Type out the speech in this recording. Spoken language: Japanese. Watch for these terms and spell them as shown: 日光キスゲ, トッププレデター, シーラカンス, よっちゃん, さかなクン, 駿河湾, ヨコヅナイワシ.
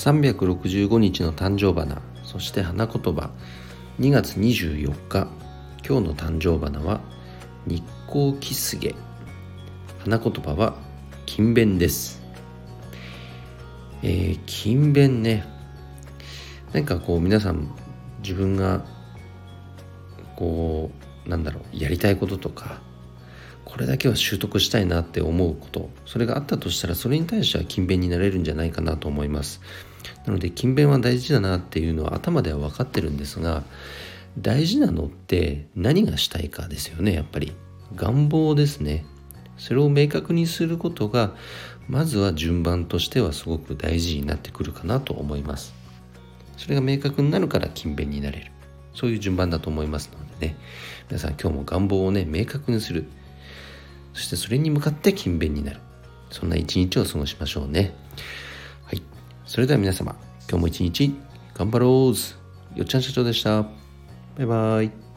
365日の誕生花、そして花言葉。2月24日、今日の誕生花は日光キスゲ。花言葉は勤勉です。勤勉ね。なんかこう皆さん自分がこうやりたいこととか、これだけは習得したいなって思うこと、それがあったとしたら、それに対しては勤勉になれるんじゃないかなと思います。なので勤勉は大事だなっていうのは頭では分かってるんですが、大事なのって何がしたいかですよね。やっぱり願望ですね。それを明確にすることが、まずは順番としてはすごく大事になってくるかなと思います。それが明確になるから勤勉になれる、そういう順番だと思いますのでね、皆さん今日も願望をね、明確にする、そしてそれに向かって勤勉になる、そんな一日を過ごしましょうね。はい、それでは皆様、今日も一日頑張ろう。よっちゃん社長でした。バイバイ。